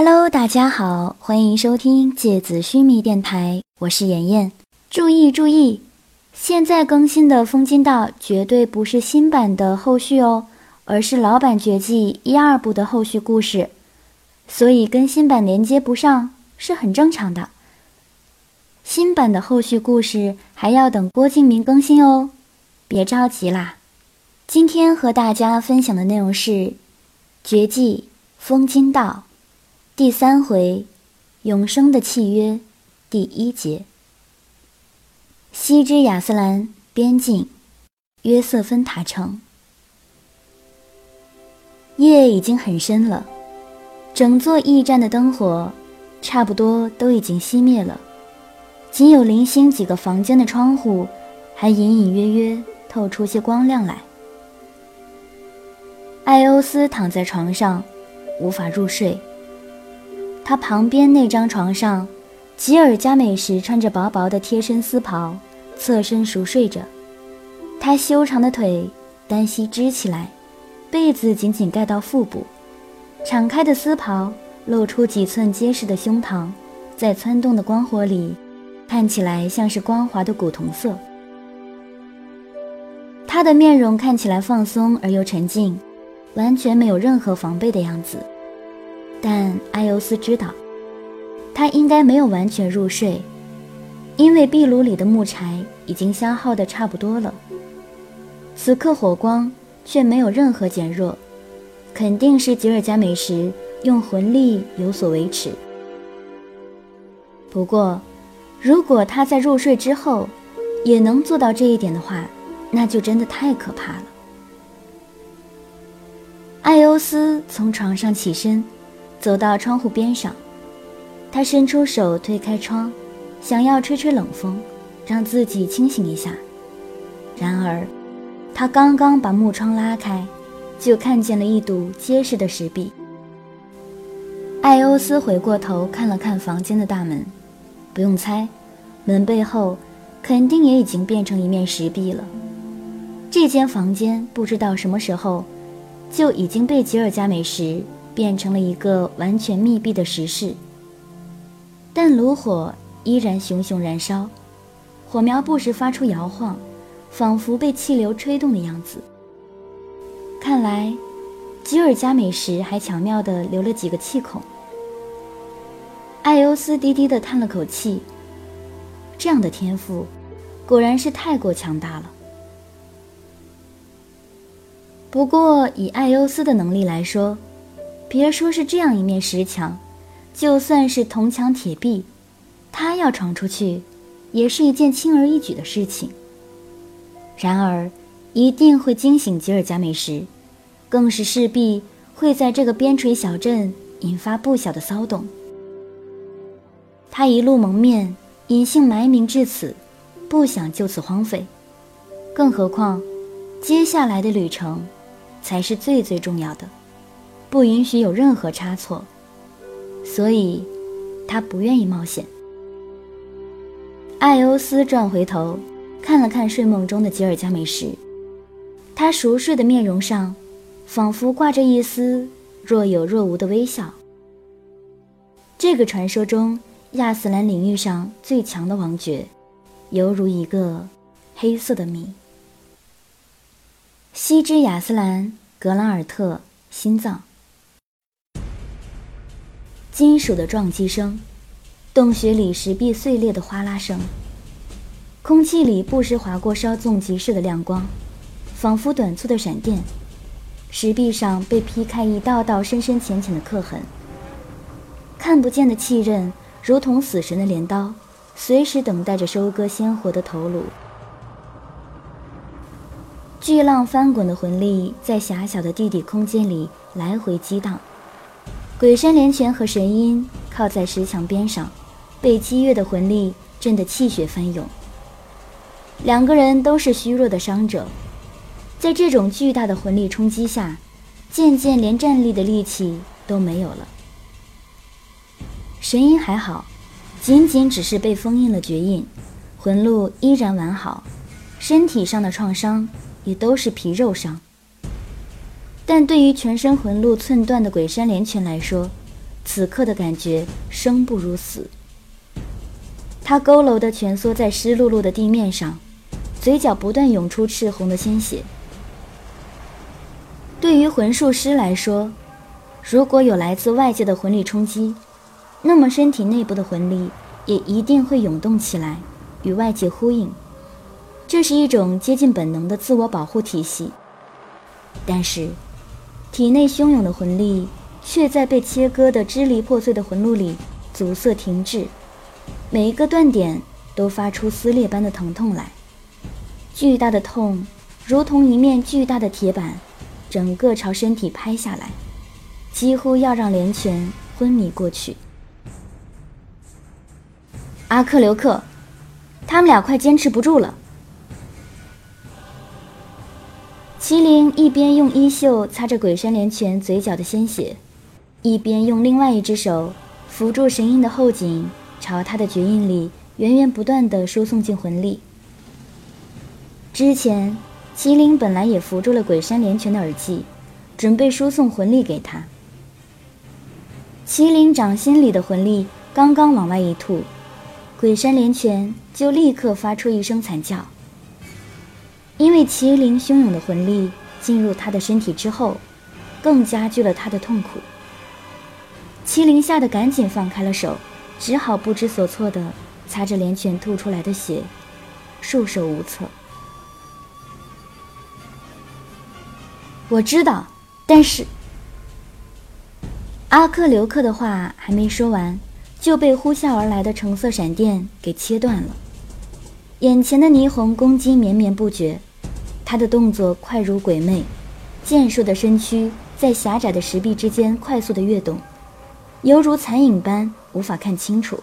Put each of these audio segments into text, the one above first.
Hello， 大家好，欢迎收听芥子须弥电台，我是妍妍。注意注意，现在更新的《风金道》绝对不是新版的后续哦，而是老版绝技1、2部的后续故事，所以跟新版连接不上是很正常的。新版的后续故事还要等郭敬明更新哦，别着急啦。今天和大家分享的内容是绝技风金道。第3回，永生的契约，第1节。西之亚斯兰边境，约瑟芬塔城。夜已经很深了，整座驿站的灯火差不多都已经熄灭了，仅有零星几个房间的窗户还隐隐约约透出些光亮来。艾欧斯躺在床上，无法入睡。他旁边那张床上，吉尔加美什穿着薄薄的贴身丝袍，侧身熟睡着。他修长的腿单膝支起来，被子紧紧盖到腹部，敞开的丝袍露出几寸结实的胸膛，在窜动的光火里看起来像是光滑的古铜色。他的面容看起来放松而又沉静，完全没有任何防备的样子。但埃欧斯知道，他应该没有完全入睡，因为壁炉里的木柴已经消耗得差不多了。此刻火光却没有任何减弱，肯定是吉尔加美什用魂力有所维持。不过，如果他在入睡之后也能做到这一点的话，那就真的太可怕了。埃欧斯从床上起身，走到窗户边上，他伸出手推开窗，想要吹吹冷风，让自己清醒一下。然而，他刚刚把木窗拉开，就看见了一堵结实的石壁。艾欧斯回过头看了看房间的大门，不用猜，门背后肯定也已经变成一面石壁了。这间房间不知道什么时候就已经被吉尔加美什变成了一个完全密闭的石室，但炉火依然熊熊燃烧，火苗不时发出摇晃，仿佛被气流吹动的样子。看来吉尔加美什还巧妙地留了几个气孔。艾欧斯低低地叹了口气，这样的天赋果然是太过强大了。不过以艾欧斯的能力来说，别说是这样一面石墙，就算是铜墙铁壁，他要闯出去也是一件轻而易举的事情。然而一定会惊醒吉尔加美什，更是势必会在这个边陲小镇引发不小的骚动。他一路蒙面，隐姓埋名至此，不想就此荒废，更何况接下来的旅程才是最最重要的，不允许有任何差错，所以他不愿意冒险。艾欧斯转回头看了看睡梦中的吉尔加美什，他熟睡的面容上仿佛挂着一丝若有若无的微笑。这个传说中亚斯兰领域上最强的王爵，犹如一个黑色的谜。西之亚斯兰格兰尔特心脏。金属的撞击声，洞穴里石壁碎裂的哗啦声，空气里不时划过稍纵即逝的亮光，仿佛短促的闪电。石壁上被劈开一道道深深浅浅的刻痕，看不见的气刃如同死神的镰刀，随时等待着收割鲜活的头颅。巨浪翻滚的魂力在狭小的地底空间里来回激荡。鬼山连拳和神鹰靠在石墙边上，被激越的魂力震得气血翻涌。两个人都是虚弱的伤者，在这种巨大的魂力冲击下，渐渐连站立的力气都没有了。神鹰还好，仅仅只是被封印了绝印，魂路依然完好，身体上的创伤也都是皮肉伤。但对于全身魂路寸断的鬼山连拳来说，此刻的感觉生不如死。他佝偻地蜷缩在湿漉漉的地面上，嘴角不断涌出赤红的鲜血。对于魂术师来说，如果有来自外界的魂力冲击，那么身体内部的魂力也一定会涌动起来，与外界呼应。这是一种接近本能的自我保护体系。但是，体内汹涌的魂力却在被切割的支离破碎的魂路里阻塞停滞，每一个断点都发出撕裂般的疼痛来。巨大的痛如同一面巨大的铁板，整个朝身体拍下来，几乎要让连泉昏迷过去。阿克留克，他们俩快坚持不住了。麒麟一边用衣袖擦着鬼山连泉嘴角的鲜血，一边用另外一只手扶住神印的后颈，朝他的绝印里源源不断地输送进魂力。之前麒麟本来也扶住了鬼山连泉的耳际，准备输送魂力给他。麒麟掌心里的魂力刚刚往外一吐，鬼山连泉就立刻发出一声惨叫。因为麒麟汹涌的魂力进入他的身体之后，更加剧了他的痛苦。麒麟吓得赶紧放开了手，只好不知所措地擦着连泉吐出来的血，束手无策。我知道，但是……阿克留克的话还没说完，就被呼啸而来的橙色闪电给切断了。眼前的霓虹攻击绵绵不绝，他的动作快如鬼魅，健硕的身躯在狭窄的石壁之间快速的跃动，犹如残影般无法看清楚，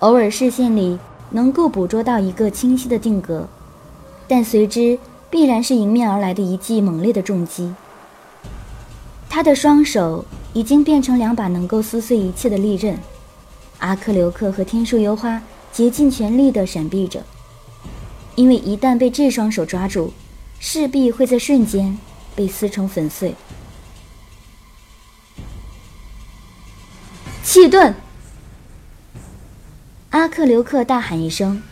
偶尔视线里能够捕捉到一个清晰的定格，但随之必然是迎面而来的一记猛烈的重击。他的双手已经变成两把能够撕碎一切的利刃，阿克留克和天树幽花竭尽全力地闪避着，因为一旦被这双手抓住，势必会在瞬间被撕成粉碎。气遁！阿克留克大喊一声，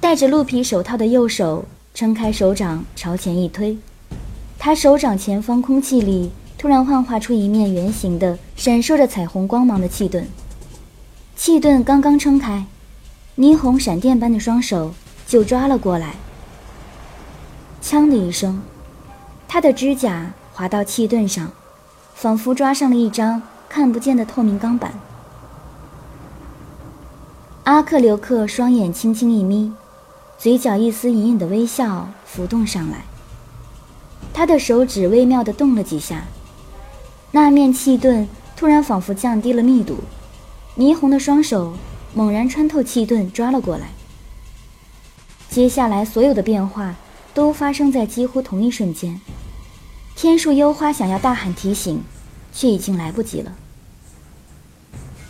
戴着鹿皮手套的右手撑开手掌朝前一推，他手掌前方空气里突然幻化出一面圆形的闪烁着彩虹光芒的气遁。气遁刚刚撑开，霓虹闪电般的双手就抓了过来。锵的一声，他的指甲滑到气盾上，仿佛抓上了一张看不见的透明钢板。阿克留克双眼轻轻一眯，嘴角一丝隐隐的微笑浮动上来，他的手指微妙地动了几下，那面气盾突然仿佛降低了密度，霓虹的双手猛然穿透气盾抓了过来。接下来所有的变化都发生在几乎同一瞬间，天树幽花想要大喊提醒，却已经来不及了。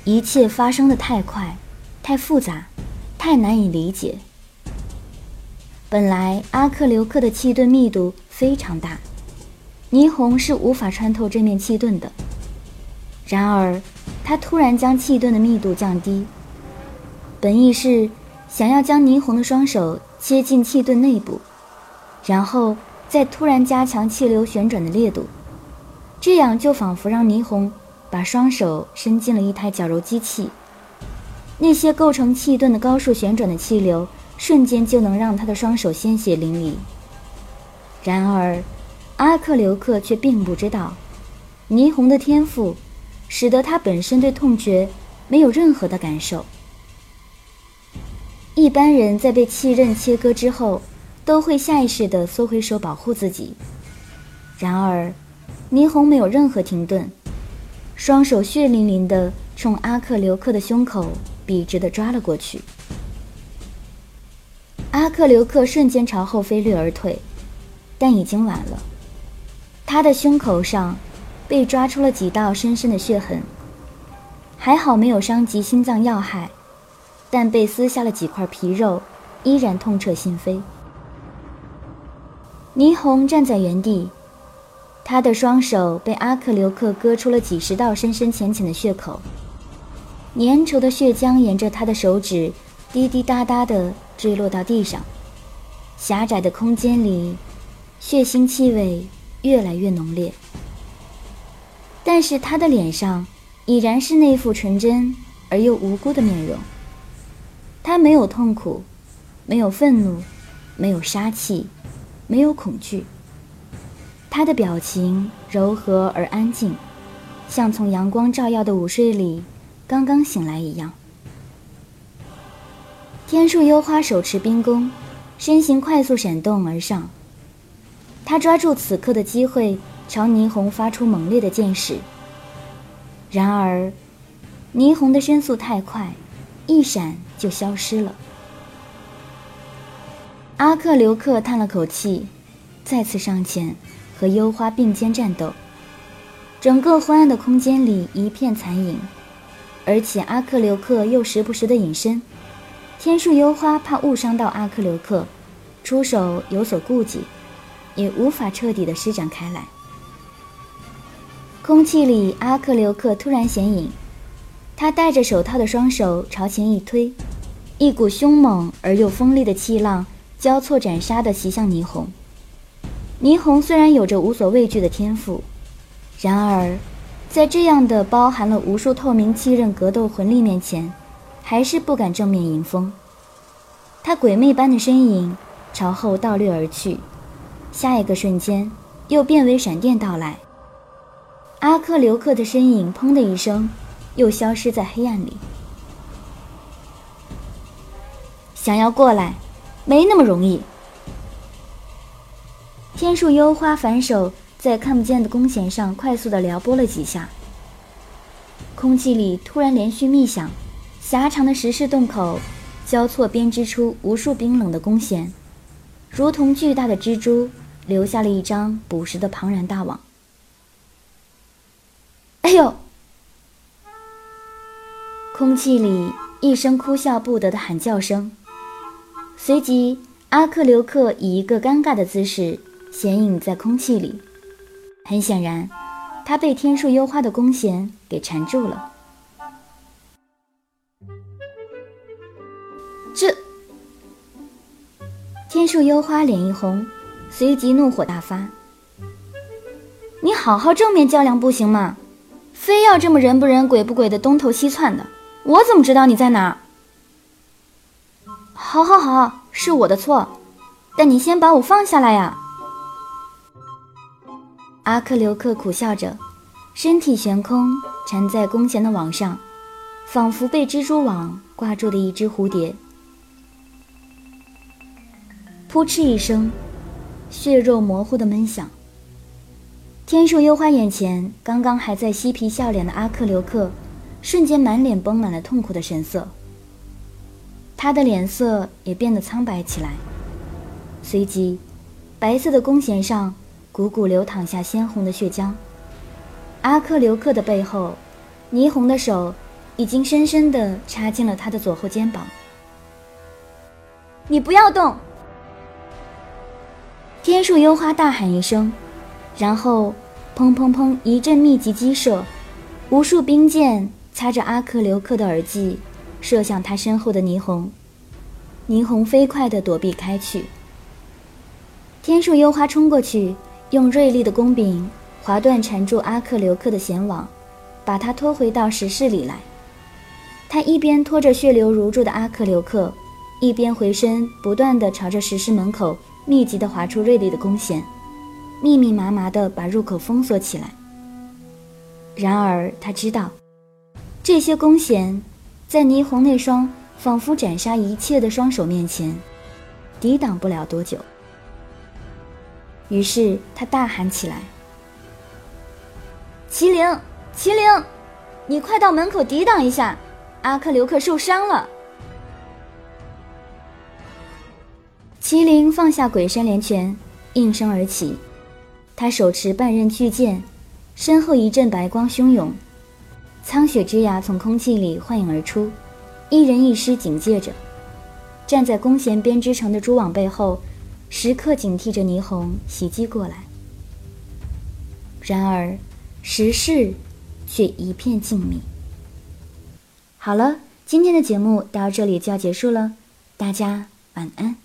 一切发生的太快，太复杂，太难以理解。本来阿克留克的气盾密度非常大，霓虹是无法穿透这面气盾的，然而他突然将气盾的密度降低，本意是想要将霓虹的双手切进气盾内部，然后再突然加强气流旋转的烈度，这样就仿佛让霓虹把双手伸进了一台绞揉机器，那些构成气盾的高速旋转的气流瞬间就能让他的双手鲜血淋漓。然而阿克留克却并不知道，霓虹的天赋使得他本身对痛觉没有任何的感受。一般人在被气刃切割之后，都会下意识地缩回手保护自己。然而，霓虹没有任何停顿，双手血淋淋地冲阿克留克的胸口笔直地抓了过去。阿克留克瞬间朝后飞掠而退，但已经晚了。他的胸口上被抓出了几道深深的血痕，还好没有伤及心脏要害。但被撕下了几块皮肉，依然痛彻心扉。霓虹站在原地，他的双手被阿克琉克割出了几十道深深浅浅的血口，粘稠的血浆沿着他的手指滴滴答答地坠落到地上。狭窄的空间里，血腥气味越来越浓烈，但是他的脸上已然是那副纯真而又无辜的面容。他没有痛苦，没有愤怒，没有杀气，没有恐惧。他的表情柔和而安静，像从阳光照耀的午睡里刚刚醒来一样。天树幽花手持冰弓，身形快速闪动而上。他抓住此刻的机会，朝霓虹发出猛烈的箭矢。然而，霓虹的身速太快，一闪就消失了。阿克琉克叹了口气，再次上前和幽花并肩战斗。整个昏暗的空间里一片残影，而且阿克琉克又时不时的隐身。天树幽花怕误伤到阿克琉克，出手有所顾忌，也无法彻底的施展开来。空气里，阿克琉克突然显影，他戴着手套的双手朝前一推，一股凶猛而又锋利的气浪交错斩杀地袭向霓虹。霓虹虽然有着无所畏惧的天赋，然而在这样的包含了无数透明气刃格斗魂力面前，还是不敢正面迎风。他鬼魅般的身影朝后倒掠而去，下一个瞬间又变为闪电到来。阿克琉克的身影砰的一声又消失在黑暗里。想要过来没那么容易。天树幽花反手在看不见的弓弦上快速地撩拨了几下，空气里突然连续密响，狭长的石室洞口交错编织出无数冰冷的弓弦，如同巨大的蜘蛛，留下了一张捕食的庞然大网。哎呦！空气里一声哭笑不得的喊叫声，随即阿克琉克以一个尴尬的姿势显影在空气里。很显然，他被天树幽花的弓弦给缠住了。天树幽花脸一红，随即怒火大发：“你好好正面较量不行吗？非要这么人不人鬼不鬼的东头西窜的，我怎么知道你在哪儿？”“好，是我的错，但你先把我放下来呀！”阿克琉克苦笑着，身体悬空，缠在弓弦的网上，仿佛被蜘蛛网挂住的一只蝴蝶。扑哧一声，血肉模糊的闷响。天树幽花眼前，刚刚还在嬉皮笑脸的阿克琉克，瞬间满脸绷满了痛苦的神色。他的脸色也变得苍白起来，随即，白色的弓弦上汩汩流淌下鲜红的血浆。阿克琉克的背后，霓虹的手已经深深地插进了他的左后肩膀。“你不要动！”天树幽花大喊一声，然后砰砰砰一阵密集击射，无数冰箭擦着阿克琉克的耳际，射向他身后的霓虹。霓虹飞快地躲避开去。天树幽花冲过去，用锐利的弓柄划断缠住阿克琉克的弦网，把他拖回到石室里来。他一边拖着血流如注的阿克琉克，一边回身不断地朝着石室门口密集地划出锐利的弓弦，密密麻麻地把入口封锁起来。然而他知道，这些弓弦在霓虹那双仿佛斩杀一切的双手面前，抵挡不了多久。于是他大喊起来：“麒麟，麒麟，你快到门口抵挡一下，阿克琉克受伤了！”麒麟放下鬼山连拳，应声而起。他手持半刃巨剑，身后一阵白光汹涌，苍雪之牙从空气里幻影而出，一人一狮警戒着，站在弓弦编织成的蛛网背后，时刻警惕着霓虹袭击过来。然而时事却一片静谧。好了，今天的节目到这里就要结束了，大家晚安。